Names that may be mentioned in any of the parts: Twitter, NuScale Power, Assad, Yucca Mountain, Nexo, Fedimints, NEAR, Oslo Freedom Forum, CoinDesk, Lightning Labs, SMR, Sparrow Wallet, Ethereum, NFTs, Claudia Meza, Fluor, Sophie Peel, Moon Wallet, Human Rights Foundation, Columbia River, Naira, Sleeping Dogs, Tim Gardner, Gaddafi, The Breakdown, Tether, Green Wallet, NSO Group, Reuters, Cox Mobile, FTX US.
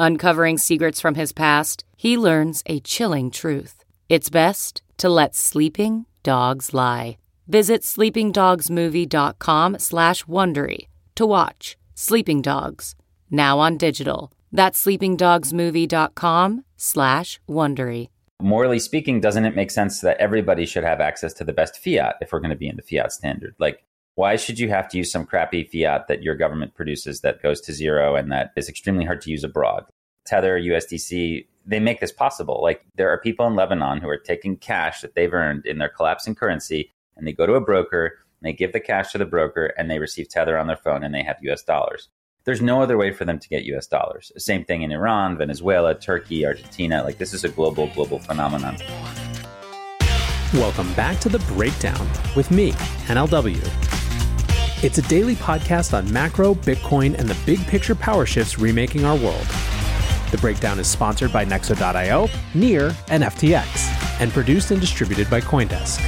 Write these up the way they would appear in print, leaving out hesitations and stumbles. Uncovering secrets from his past, he learns a chilling truth. It's best to let sleeping dogs lie. Visit sleepingdogsmovie.com/Wondery to watch Sleeping Dogs, now on digital. That's sleepingdogsmovie.com/Wondery. Morally speaking, doesn't it make sense that everybody should have access to the best fiat if we're going to be in the fiat standard? Like, why should you have to use some crappy fiat that your government produces that goes to zero and that is extremely hard to use abroad? Tether, USDC, they make this possible. Like, there are people in Lebanon who are taking cash that they've earned in their collapsing currency, and they go to a broker, and they give the cash to the broker, and they receive Tether on their phone, and they have US dollars. There's no other way for them to get US dollars. Same thing in Iran, Venezuela, Turkey, Argentina. Like, this is a global phenomenon. Welcome back to The Breakdown with me, NLW. It's a daily podcast on macro, Bitcoin, and the big picture power shifts remaking our world. The Breakdown is sponsored by Nexo.io, NEAR, and FTX, and produced and distributed by CoinDesk.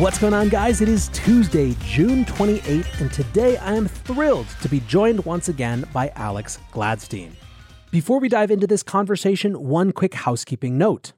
What's going on, guys? It is Tuesday, June 28th, and today I am thrilled to be joined once again by Alex Gladstein. Before we dive into this conversation, one quick housekeeping note.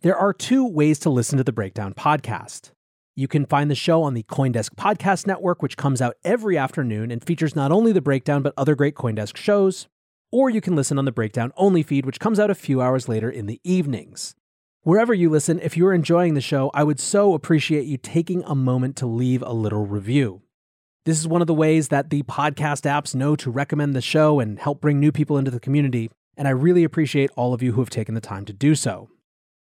There are two ways to listen to The Breakdown podcast. You can find the show on the CoinDesk Podcast Network, which comes out every afternoon and features not only The Breakdown, but other great CoinDesk shows. Or you can listen on the Breakdown Only feed, which comes out a few hours later in the evenings. Wherever you listen, if you're enjoying the show, I would so appreciate you taking a moment to leave a little review. This is one of the ways that the podcast apps know to recommend the show and help bring new people into the community, and I really appreciate all of you who have taken the time to do so.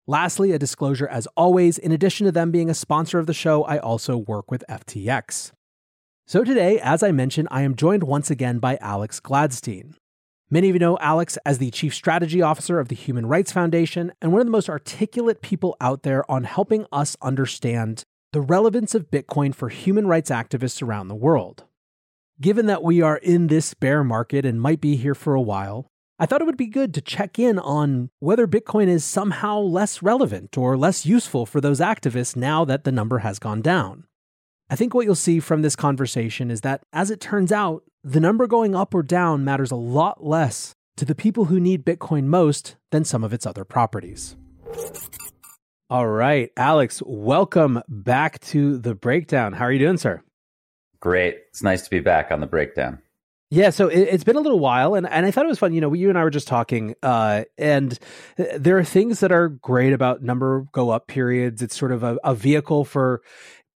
Lastly, a disclosure as always, in addition to them being a sponsor of the show, I also work with FTX. So today, as I mentioned, I am joined once again by Alex Gladstein. Many of you know Alex as the Chief Strategy Officer of the Human Rights Foundation and one of the most articulate people out there on helping us understand the relevance of Bitcoin for human rights activists around the world. Given that we are in this bear market and might be here for a while, I thought it would be good to check in on whether Bitcoin is somehow less relevant or less useful for those activists now that the number has gone down. I think what you'll see from this conversation is that, as it turns out, the number going up or down matters a lot less to the people who need Bitcoin most than some of its other properties. All right, Alex, welcome back to The Breakdown. How are you doing, sir? Great. It's nice to be back on The Breakdown. Yeah, so it's been a little while, and I thought it was fun. You know, you and I were just talking, and there are things that are great about number go up periods. It's sort of a vehicle for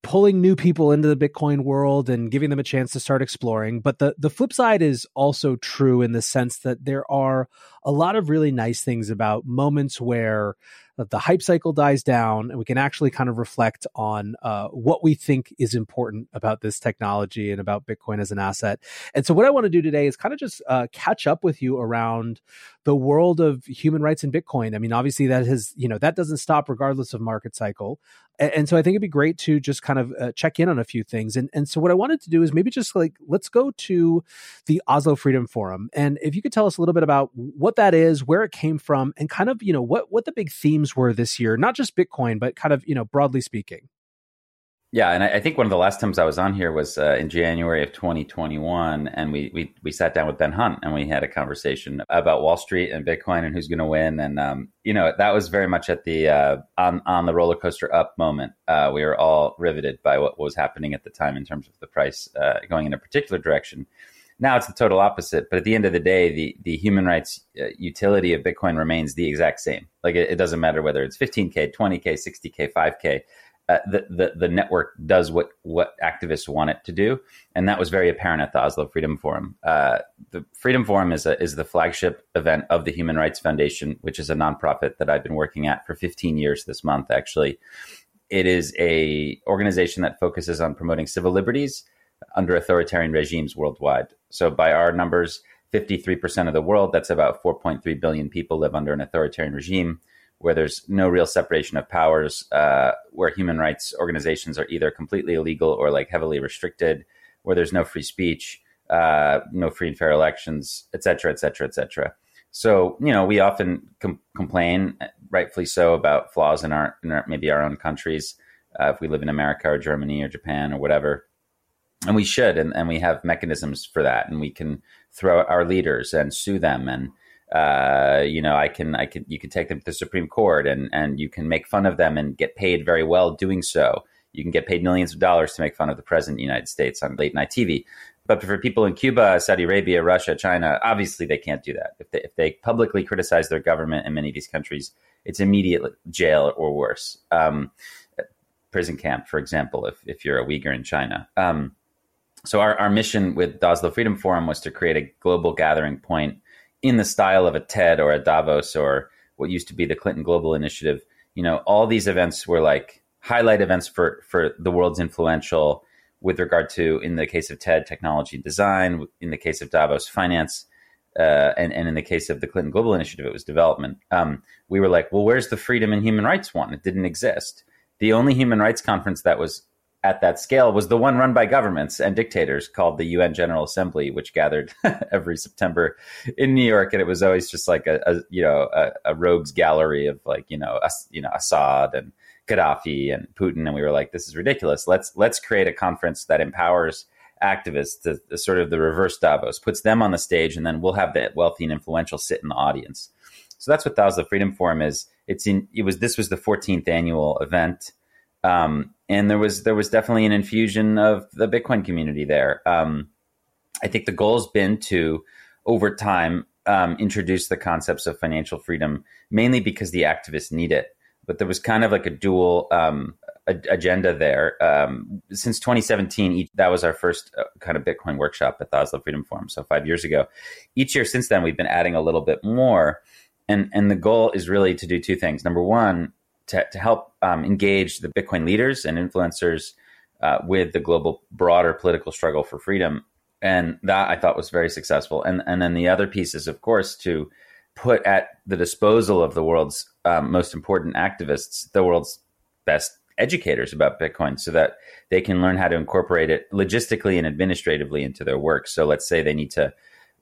pulling new people into the Bitcoin world and giving them a chance to start exploring. But the flip side is also true in the sense that there are a lot of really nice things about moments where the hype cycle dies down and we can actually kind of reflect on what we think is important about this technology and about Bitcoin as an asset. And so what I want to do today is kind of just catch up with you around the world of human rights and Bitcoin. I mean, obviously that has, you know, that doesn't stop regardless of market cycle. And so I think it'd be great to just kind of check in on a few things. And so what I wanted to do is maybe just like, let's go to the Oslo Freedom Forum. And if you could tell us a little bit about what that is, where it came from, and kind of, you know, what the big themes were this year, not just Bitcoin, but kind of, you know, broadly speaking. Yeah. And I think one of the last times I was on here was in January of 2021. And we sat down with Ben Hunt and we had a conversation about Wall Street and Bitcoin and who's going to win. And, you know, that was very much at the on the roller coaster up moment. We were all riveted by what was happening at the time in terms of the price going in a particular direction. Now it's the total opposite. But at the end of the day, the human rights utility of Bitcoin remains the exact same. Like it doesn't matter whether it's 15K, 20K, 60K, 5K. The network does what activists want it to do. And that was very apparent at the Oslo Freedom Forum. The Freedom Forum is the flagship event of the Human Rights Foundation, which is a nonprofit that I've been working at for 15 years this month, actually. It is a organization that focuses on promoting civil liberties under authoritarian regimes worldwide. So by our numbers, 53% of the world, that's about 4.3 billion people, live under an authoritarian regime, where there's no real separation of powers, where human rights organizations are either completely illegal or like heavily restricted, where there's no free speech, no free and fair elections, et cetera, et cetera, et cetera. So, you know, we often complain, rightfully so, about flaws in our maybe our own countries, if we live in America or Germany or Japan or whatever. And we should, and we have mechanisms for that, and we can throw out our leaders and sue them, and you can take them to the Supreme Court, and you can make fun of them and get paid very well doing so. You can get paid millions of dollars to make fun of the president of the United States on late night TV. But for people in Cuba, Saudi Arabia, Russia, China, obviously they can't do that. If they publicly criticize their government in many of these countries, it's immediate jail or worse. Prison camp, for example, if you're a Uyghur in China. So our mission with the Oslo Freedom Forum was to create a global gathering point in the style of a TED or a Davos or what used to be the Clinton Global Initiative. You know, all these events were like highlight events for the world's influential with regard to, in the case of TED, technology and design, in the case of Davos, finance, and in the case of the Clinton Global Initiative, it was development. We were like, well, where's the freedom and human rights one? It didn't exist. The only human rights conference that was at that scale was the one run by governments and dictators called the UN General Assembly, which gathered every September in New York. And it was always just like a rogues gallery of like, Assad and Gaddafi and Putin. And we were like, this is ridiculous. Let's create a conference that empowers activists to sort of the reverse Davos, puts them on the stage, and then we'll have the wealthy and influential sit in the audience. So that's what the Oslo Freedom Forum is. This was the 14th annual event. And there was definitely an infusion of the Bitcoin community there. I think the goal has been to, over time, introduce the concepts of financial freedom, mainly because the activists need it. But there was kind of like a dual agenda there. Since 2017, that was our first kind of Bitcoin workshop at the Oslo Freedom Forum. So 5 years ago, each year since then, we've been adding a little bit more. And the goal is really to do two things. Number one, to help engage the Bitcoin leaders and influencers with the global broader political struggle for freedom. And that I thought was very successful. And then the other piece is, of course, to put at the disposal of the world's most important activists, the world's best educators about Bitcoin, so that they can learn how to incorporate it logistically and administratively into their work. So let's say they need to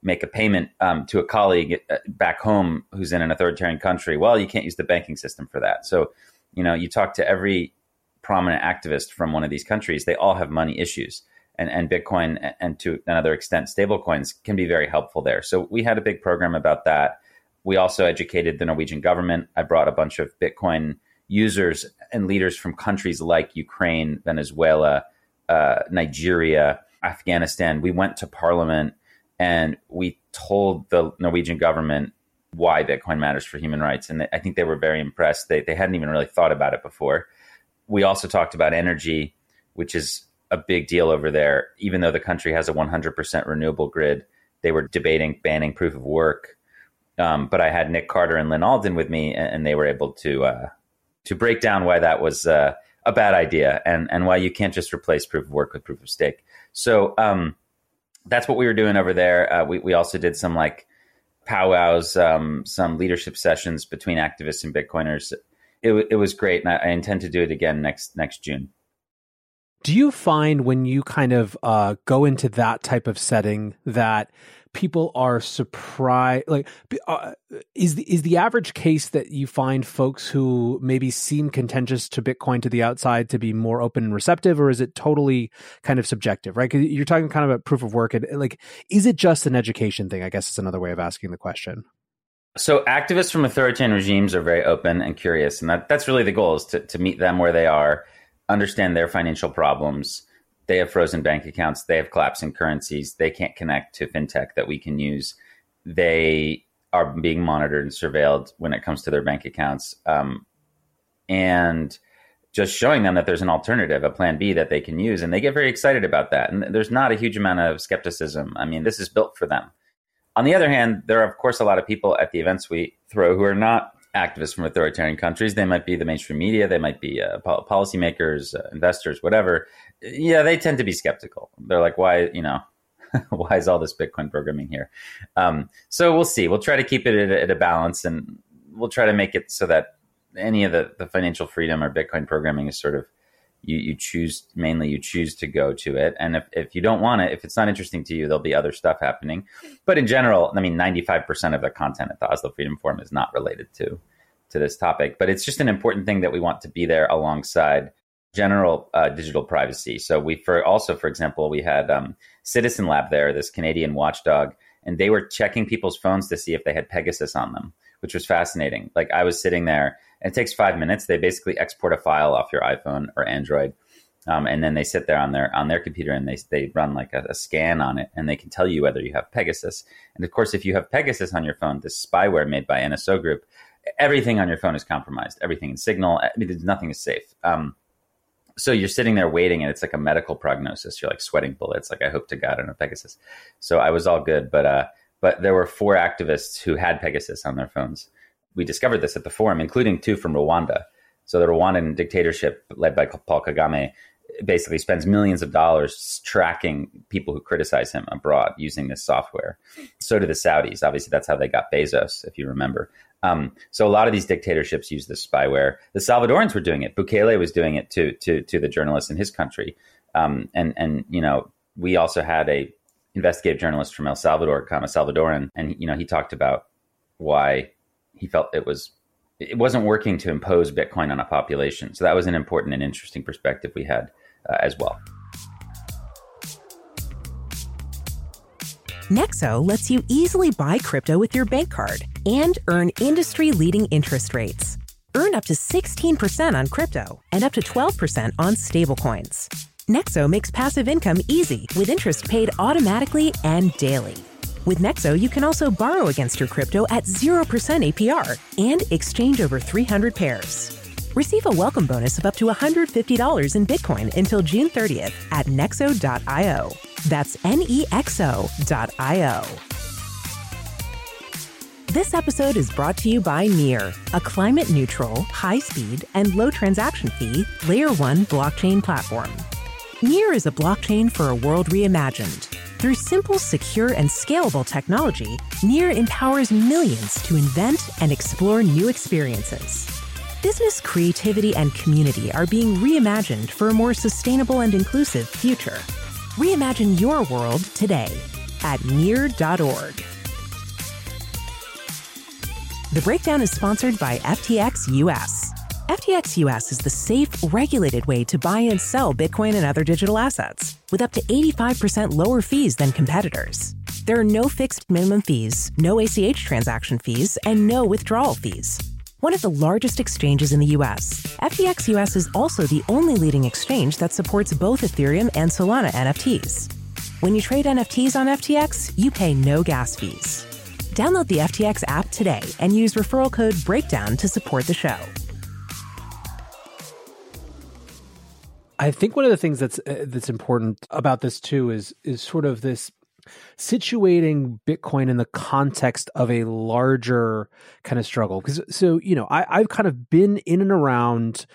make a payment to a colleague back home who's in an authoritarian country. Well, you can't use the banking system for that. So, you know, you talk to every prominent activist from one of these countries, they all have money issues. And Bitcoin, and to another extent, stablecoins, can be very helpful there. So we had a big program about that. We also educated the Norwegian government. I brought a bunch of Bitcoin users and leaders from countries like Ukraine, Venezuela, Nigeria, Afghanistan. We went to parliament and we told the Norwegian government why Bitcoin matters for human rights. And I think they were very impressed. They hadn't even really thought about it before. We also talked about energy, which is a big deal over there. Even though the country has a 100% renewable grid, they were debating banning proof of work. But I had Nick Carter and Lynn Alden with me, and they were able to break down why that was a bad idea, and why you can't just replace proof of work with proof of stake. So that's what we were doing over there. We also did some like powwows, some leadership sessions between activists and Bitcoiners. It was great, and I intend to do it again next June. Do you find when you kind of go into that type of setting that people are surprised? Like, is the average case that you find folks who maybe seem contentious to Bitcoin to the outside to be more open and receptive, or is it totally kind of subjective? Right, 'cause you're talking kind of about proof of work, and like, is it just an education thing? I guess it's another way of asking the question. So activists from authoritarian regimes are very open and curious, and that's really the goal, is to meet them where they are, understand their financial problems, They have frozen bank accounts. They have collapsing currencies. They can't connect to fintech that we can use. They are being monitored and surveilled when it comes to their bank accounts. And just showing them that there's an alternative, a plan B that they can use. And they get very excited about that. And there's not a huge amount of skepticism. I mean, this is built for them. On the other hand, there are, of course, a lot of people at the events we throw who are not activists from authoritarian countries. They might be the mainstream media. They might be policymakers, investors, whatever. Yeah, they tend to be skeptical. They're like, why, you know, why is all this Bitcoin programming here? So we'll see. We'll try to keep it at a balance, and we'll try to make it so that any of the financial freedom or Bitcoin programming is sort of, you choose to go to it. And if you don't want it, if it's not interesting to you, there'll be other stuff happening. But in general, I mean, 95% of the content at the Oslo Freedom Forum is not related to this topic. But it's just an important thing that we want to be there alongside general digital privacy. So we had Citizen Lab there, this Canadian watchdog, and they were checking people's phones to see if they had Pegasus on them, which was fascinating. Like, I was sitting there, and it takes 5 minutes. They basically export a file off your iPhone or Android. And then they sit there on their computer and they run like a scan on it, and they can tell you whether you have Pegasus. And of course, if you have Pegasus on your phone, this spyware made by NSO Group, everything on your phone is compromised. Everything in Signal, I mean, nothing is safe. So you're sitting there waiting, and it's like a medical prognosis. You're like sweating bullets. Like, I hope to God I don't have Pegasus. So I was all good, but there were 4 activists who had Pegasus on their phones. We discovered this at the forum, including 2 from Rwanda. So the Rwandan dictatorship, led by Paul Kagame, basically spends millions of dollars tracking people who criticize him abroad using this software. So do the Saudis. Obviously, that's how they got Bezos, if you remember. So a lot of these dictatorships use this spyware. The Salvadorans were doing it. Bukele was doing it to the journalists in his country. And you know, we also had a investigative journalist from El Salvador, a Salvadoran, and you know, he talked about why he felt it wasn't working to impose Bitcoin on a population. So that was an important and interesting perspective we had as well. Nexo lets you easily buy crypto with your bank card and earn industry-leading interest rates. Earn up to 16% on crypto and up to 12% on stablecoins. Nexo makes passive income easy with interest paid automatically and daily. With Nexo, you can also borrow against your crypto at 0% APR and exchange over 300 pairs. Receive a welcome bonus of up to $150 in Bitcoin until June 30th at nexo.io. That's NEXO.io. This episode is brought to you by NEAR, a climate-neutral, high-speed, and low-transaction-fee Layer 1 blockchain platform. NEAR is a blockchain for a world reimagined. Through simple, secure, and scalable technology, NEAR empowers millions to invent and explore new experiences. Business, creativity, and community are being reimagined for a more sustainable and inclusive future. Reimagine your world today at NEAR.org. The Breakdown is sponsored by FTX US. FTX US is the safe, regulated way to buy and sell Bitcoin and other digital assets with up to 85% lower fees than competitors. There are no fixed minimum fees, no ACH transaction fees, and no withdrawal fees. One of the largest exchanges in the US, FTX US is also the only leading exchange that supports both Ethereum and Solana NFTs. When you trade NFTs on FTX, you pay no gas fees. Download the FTX app today and use referral code BREAKDOWN to support the show. I think one of the things that's important about this too is sort of this situating Bitcoin in the context of a larger kind of struggle. Because so, you know, I've kind of been in and around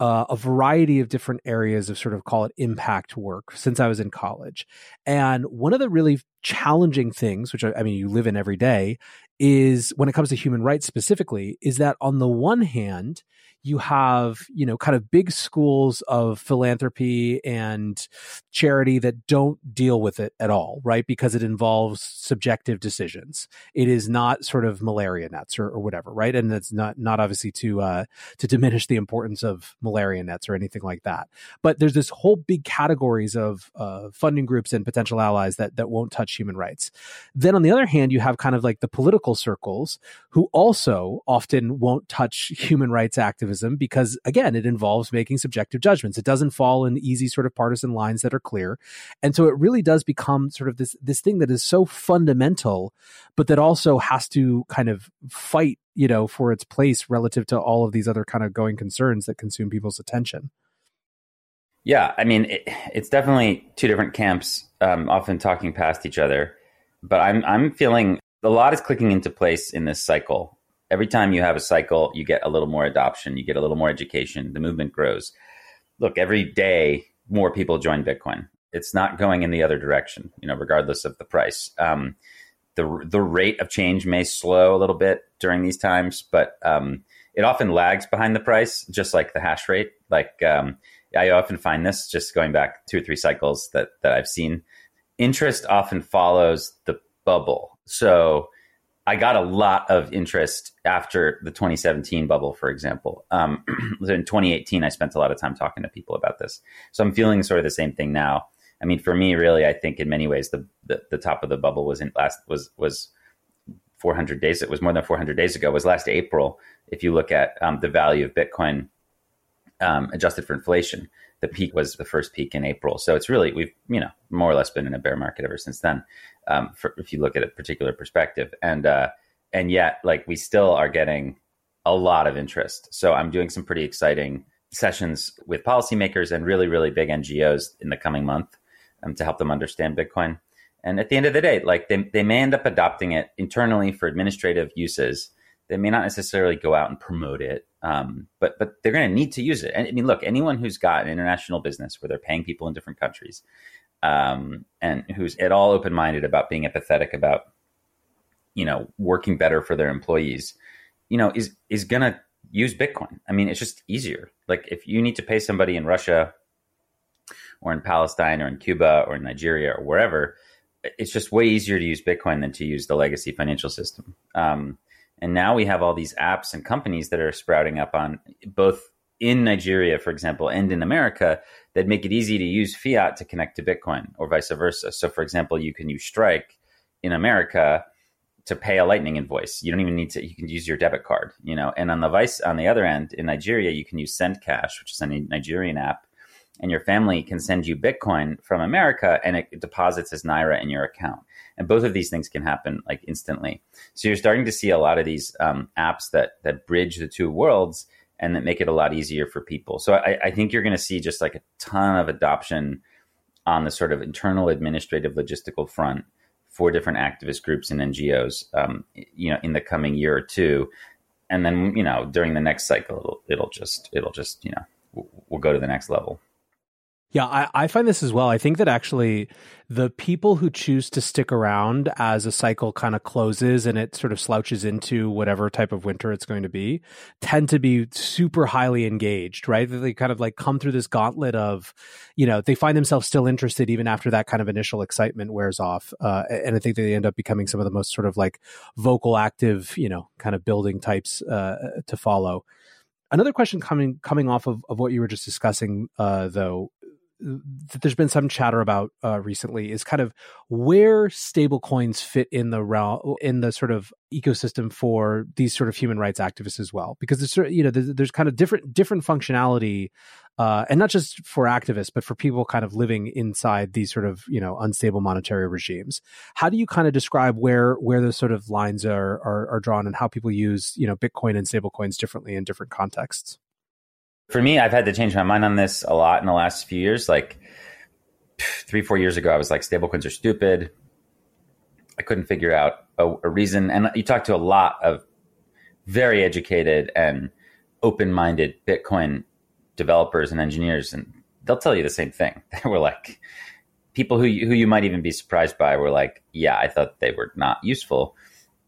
a variety of different areas of sort of, call it, impact work since I was in college. And one of the really challenging things, which I mean, you live in every day, is when it comes to human rights specifically, is that on the one hand, you have, you know, kind of big schools of philanthropy and charity that don't deal with it at all, right? Because it involves subjective decisions. It is not sort of malaria nets or whatever, right? And that's not obviously to diminish the importance of malaria nets or anything like that. But there's this whole big categories of funding groups and potential allies that won't touch human rights. Then on the other hand, you have kind of like the political circles who also often won't touch human rights activism activism because, again, it involves making subjective judgments. It doesn't fall in easy sort of partisan lines that are clear. And so it really does become sort of this thing that is so fundamental, but that also has to kind of fight, you know, for its place relative to all of these other kind of going concerns that consume people's attention. Yeah, I mean, it's definitely two different camps, often talking past each other. But I'm feeling a lot is clicking into place in this cycle. Every time you have a cycle, you get a little more adoption, you get a little more education, the movement grows. Look, every day, more people join Bitcoin. It's not going in the other direction, you know, regardless of the price. The rate of change may slow a little bit during these times, but it often lags behind the price, just like the hash rate. Like I often find this just going back 2 or 3 cycles that I've seen. Interest often follows the bubble. So I got a lot of interest after the 2017 bubble, for example. In 2018, I spent a lot of time talking to people about this. So I'm feeling sort of the same thing now. I mean, for me, really, I think in many ways, the top of the bubble was 400 days. It was more than 400 days ago. It was last April. If you look at the value of Bitcoin adjusted for inflation, the peak was the first peak in April. So it's really, we've, you know, more or less been in a bear market ever since then, if you look at a particular perspective. And yet, like, we still are getting a lot of interest. So I'm doing some pretty exciting sessions with policymakers and really, really big NGOs in the coming month to help them understand Bitcoin. And at the end of the day, like, they may end up adopting it internally for administrative uses. They may not necessarily go out and promote it, but they're going to need to use it. And I mean, look, anyone who's got an international business where they're paying people in different countries and who's at all open-minded about being empathetic about, you know, working better for their employees, you know, is going to use Bitcoin. I mean, it's just easier. Like, if you need to pay somebody in Russia or in Palestine or in Cuba or in Nigeria or wherever, it's just way easier to use Bitcoin than to use the legacy financial system. And now we have all these apps and companies that are sprouting up on both in Nigeria, for example, and in America that make it easy to use fiat to connect to Bitcoin or vice versa. So, for example, you can use Strike in America to pay a Lightning invoice. You don't even need to, you can use your debit card, you know, and on the other end in Nigeria, you can use SendCash, which is a Nigerian app, and your family can send you Bitcoin from America and it deposits as Naira in your account. And both of these things can happen like instantly. So you're starting to see a lot of these apps that bridge the two worlds and that make it a lot easier for people. So I think you're going to see just like a ton of adoption on the sort of internal administrative logistical front for different activist groups and NGOs, you know, in the coming year or two. And then, you know, during the next cycle, it'll just, you know, we'll go to the next level. Yeah, I find this as well. I think that actually the people who choose to stick around as a cycle kind of closes and it sort of slouches into whatever type of winter it's going to be tend to be super highly engaged, right? They kind of like come through this gauntlet of, you know, they find themselves still interested even after that kind of initial excitement wears off. And I think they end up becoming some of the most sort of like vocal, active, you know, kind of building types to follow. Another question coming off of what you were just discussing, though, that there's been some chatter about recently is kind of where stablecoins fit in the realm, in the sort of ecosystem for these sort of human rights activists as well, because there's, you know, there's kind of different functionality, and not just for activists, but for people kind of living inside these sort of, you know, unstable monetary regimes. How do you kind of describe where those sort of lines are drawn and how people use, you know, Bitcoin and stablecoins differently in different contexts? For me, I've had to change my mind on this a lot in the last few years. Like 3-4 years ago, I was like, stablecoins are stupid. I couldn't figure out a reason. And you talk to a lot of very educated and open-minded Bitcoin developers and engineers, and they'll tell you the same thing. They were like, people who you might even be surprised by were like, yeah, I thought they were not useful.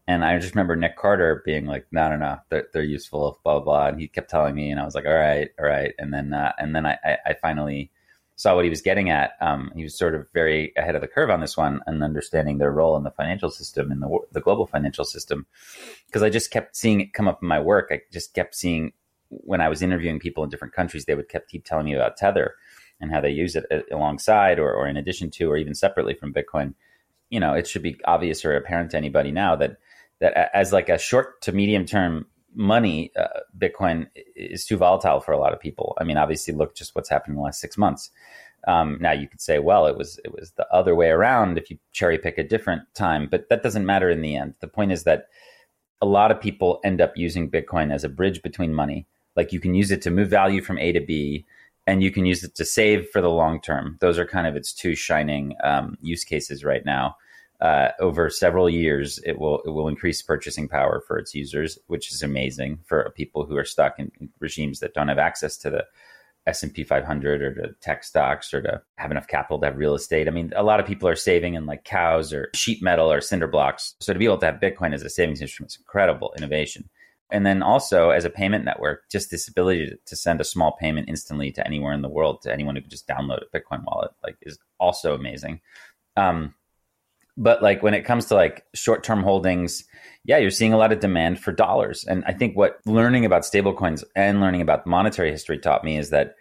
And I just remember Nick Carter being like, no, they're useful, blah, blah, blah. And he kept telling me, and I was like, all right. And then I finally saw what he was getting at. He was sort of very ahead of the curve on this one and understanding their role in the financial system, in the global financial system, because I just kept seeing it come up in my work. I just kept seeing when I was interviewing people in different countries, they would keep telling me about Tether and how they use it alongside or in addition to or even separately from Bitcoin. You know, it should be obvious or apparent to anybody now that as like a short to medium term money, Bitcoin is too volatile for a lot of people. I mean, obviously, look just what's happened in the last 6 months. Now you could say, well, it was the other way around if you cherry pick a different time, but that doesn't matter in the end. The point is that a lot of people end up using Bitcoin as a bridge between money. Like you can use it to move value from A to B, and you can use it to save for the long term. Those are kind of its two shining use cases right now. Over several years, it will increase purchasing power for its users, which is amazing for people who are stuck in regimes that don't have access to the S&P 500 or to tech stocks or to have enough capital to have real estate. I mean, a lot of people are saving in like cows or sheet metal or cinder blocks. So to be able to have Bitcoin as a savings instrument is incredible innovation. And then also as a payment network, just this ability to send a small payment instantly to anywhere in the world, to anyone who could just download a Bitcoin wallet, like is also amazing. But like when it comes to like short-term holdings, yeah, you're seeing a lot of demand for dollars. And I think what learning about stablecoins and learning about monetary history taught me is that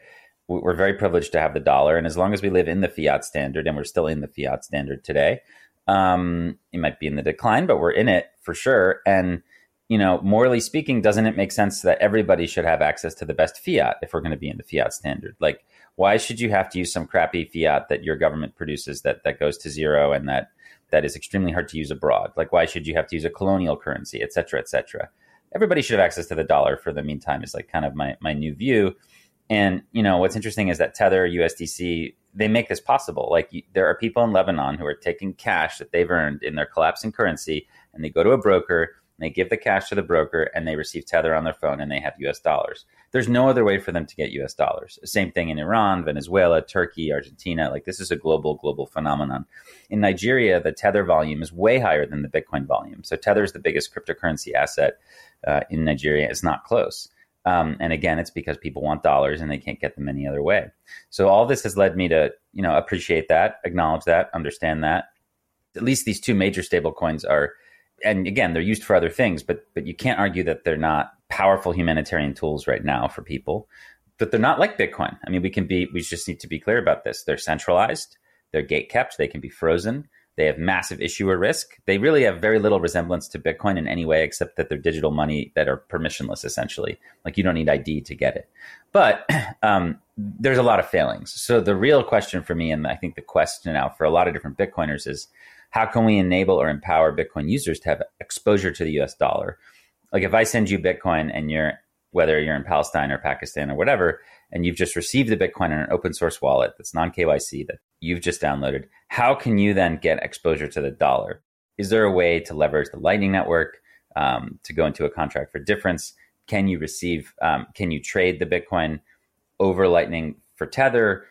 we're very privileged to have the dollar. And as long as we live in the fiat standard, and we're still in the fiat standard today, it might be in the decline, but we're in it for sure. And, you know, morally speaking, doesn't it make sense that everybody should have access to the best fiat if we're going to be in the fiat standard? Like, why should you have to use some crappy fiat that your government produces that goes to zero and that is extremely hard to use abroad? Like, why should you have to use a colonial currency, et cetera, et cetera? Everybody should have access to the dollar for the meantime is like kind of my new view. And, you know, what's interesting is that Tether, USDC, they make this possible. Like there are people in Lebanon who are taking cash that they've earned in their collapsing currency, and they go to a broker, and they give the cash to the broker, and they receive Tether on their phone, and they have US dollars. There's no other way for them to get US dollars. Same thing in Iran, Venezuela, Turkey, Argentina. Like this is a global phenomenon. In Nigeria, the Tether volume is way higher than the Bitcoin volume. So Tether is the biggest cryptocurrency asset in Nigeria. It's not close. And again, it's because people want dollars and they can't get them any other way. So all this has led me to, you know, appreciate that, acknowledge that, understand that. At least these two major stablecoins are. And again, they're used for other things, but you can't argue that they're not powerful humanitarian tools right now for people. But they're not like Bitcoin. I mean, we just need to be clear about this. They're centralized, they're gatekept, they can be frozen, they have massive issuer risk. They really have very little resemblance to Bitcoin in any way, except that they're digital money that are permissionless, essentially. Like you don't need ID to get it. But there's a lot of failings. So the real question for me, and I think the question now for a lot of different Bitcoiners is, how can we enable or empower Bitcoin users to have exposure to the US dollar? Like if I send you Bitcoin and whether you're in Palestine or Pakistan or whatever, and you've just received the Bitcoin in an open source wallet that's non-KYC that you've just downloaded, how can you then get exposure to the dollar? Is there a way to leverage the Lightning Network to go into a contract for difference? Can you trade the Bitcoin over Lightning for Tether?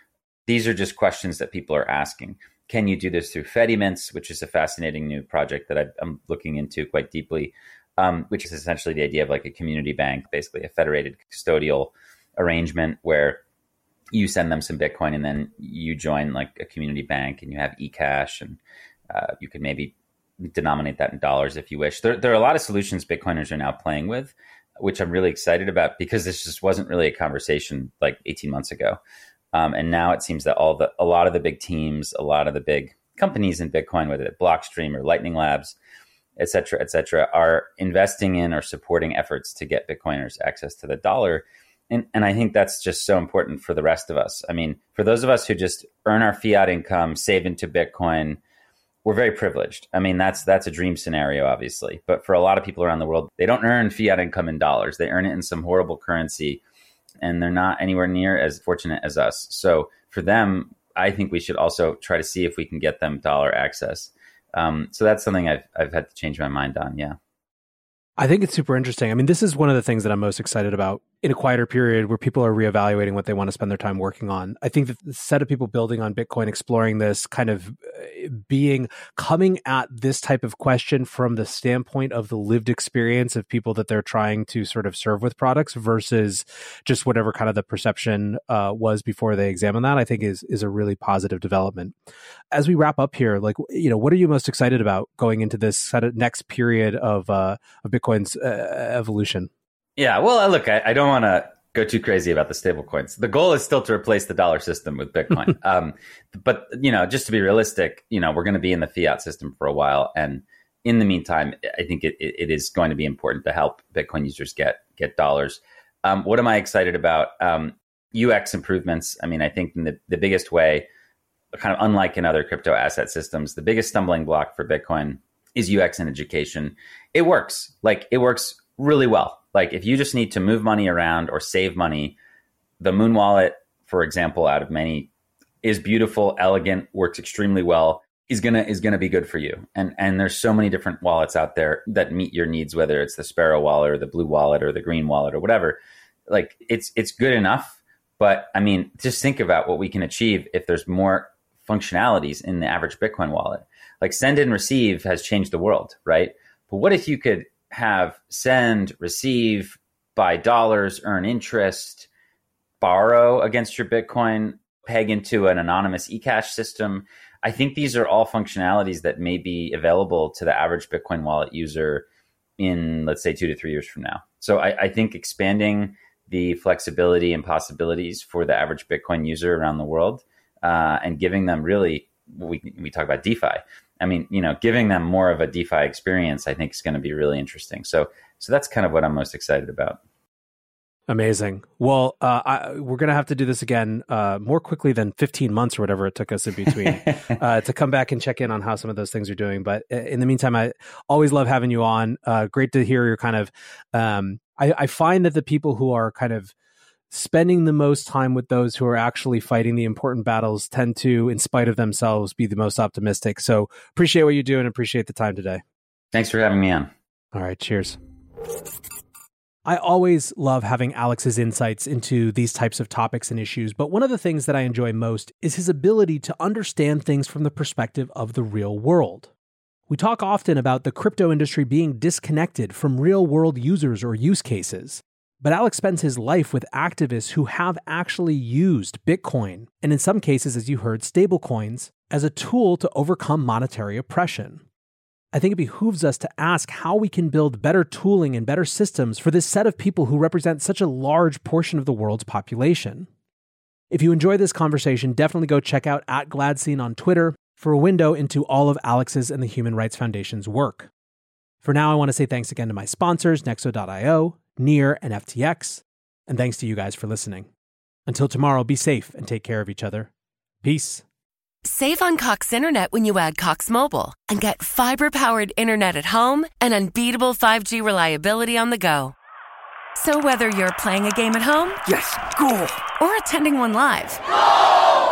These are just questions that people are asking. Can you do this through Fedimints, which is a fascinating new project that I'm looking into quite deeply, which is essentially the idea of like a community bank, basically a federated custodial arrangement where you send them some Bitcoin and then you join like a community bank and you have eCash and you can maybe denominate that in dollars if you wish. There are a lot of solutions Bitcoiners are now playing with, which I'm really excited about because this just wasn't really a conversation like 18 months ago. And now it seems that a lot of the big teams, a lot of the big companies in Bitcoin, whether it's Blockstream or Lightning Labs, et cetera, are investing in or supporting efforts to get Bitcoiners access to the dollar. And I think that's just so important for the rest of us. I mean, for those of us who just earn our fiat income, save into Bitcoin, we're very privileged. I mean, that's a dream scenario, obviously. But for a lot of people around the world, they don't earn fiat income in dollars. They earn it in some horrible currency. And they're not anywhere near as fortunate as us. So for them, I think we should also try to see if we can get them dollar access. So that's something I've had to change my mind on. Yeah. I think it's super interesting. I mean, this is one of the things that I'm most excited about in a quieter period where people are reevaluating what they want to spend their time working on. I think that the set of people building on Bitcoin, exploring this kind of coming at this type of question from the standpoint of the lived experience of people that they're trying to sort of serve with products versus just whatever kind of the perception was before they examine that, I think is a really positive development. As we wrap up here, like, you know, what are you most excited about going into this kind of next period of Bitcoin's evolution? Yeah, well, look, I don't want to go too crazy about the stablecoins. The goal is still to replace the dollar system with Bitcoin. But, you know, just to be realistic, you know, we're going to be in the fiat system for a while. And in the meantime, I think it is going to be important to help Bitcoin users get dollars. What am I excited about? UX improvements. I mean, I think in the biggest way, kind of unlike in other crypto asset systems, the biggest stumbling block for Bitcoin is UX and education. It works. Like, it works really well. Like, if you just need to move money around or save money, the Moon Wallet, for example, out of many, is beautiful, elegant, works extremely well, is gonna be good for you. And there's so many different wallets out there that meet your needs, whether it's the Sparrow wallet or the Blue wallet or the Green wallet or whatever. Like, it's good enough. But I mean, just think about what we can achieve if there's more functionalities in the average Bitcoin wallet. Like, send and receive has changed the world, right? But what if you could have send, receive, buy dollars, earn interest, borrow against your Bitcoin, peg into an anonymous eCash system? I think these are all functionalities that may be available to the average Bitcoin wallet user in, let's say, 2 to 3 years from now. So I think expanding the flexibility and possibilities for the average Bitcoin user around the world and giving them really, we talk about DeFi. I mean, you know, giving them more of a DeFi experience, I think, is going to be really interesting. So that's kind of what I'm most excited about. Amazing. Well, we're going to have to do this again more quickly than 15 months or whatever it took us in between to come back and check in on how some of those things are doing. But in the meantime, I always love having you on. Great to hear your kind of, I find that the people who are kind of spending the most time with those who are actually fighting the important battles tend to, in spite of themselves, be the most optimistic. So appreciate what you do and appreciate the time today. Thanks for having me on. All right. Cheers. I always love having Alex's insights into these types of topics and issues, but one of the things that I enjoy most is his ability to understand things from the perspective of the real world. We talk often about the crypto industry being disconnected from real-world users or use cases, but Alex spends his life with activists who have actually used Bitcoin, and in some cases, as you heard, stablecoins, as a tool to overcome monetary oppression. I think it behooves us to ask how we can build better tooling and better systems for this set of people who represent such a large portion of the world's population. If you enjoy this conversation, definitely go check out @Gladstein on Twitter for a window into all of Alex's and the Human Rights Foundation's work. For now, I want to say thanks again to my sponsors, Nexo.io, NEAR, and FTX, and thanks to you guys for listening. Until tomorrow, be safe and take care of each other. Peace. Save on Cox Internet when you add Cox Mobile and get fiber-powered internet at home and unbeatable 5G reliability on the go. So whether you're playing a game at home, yes, cool, or attending one live, no!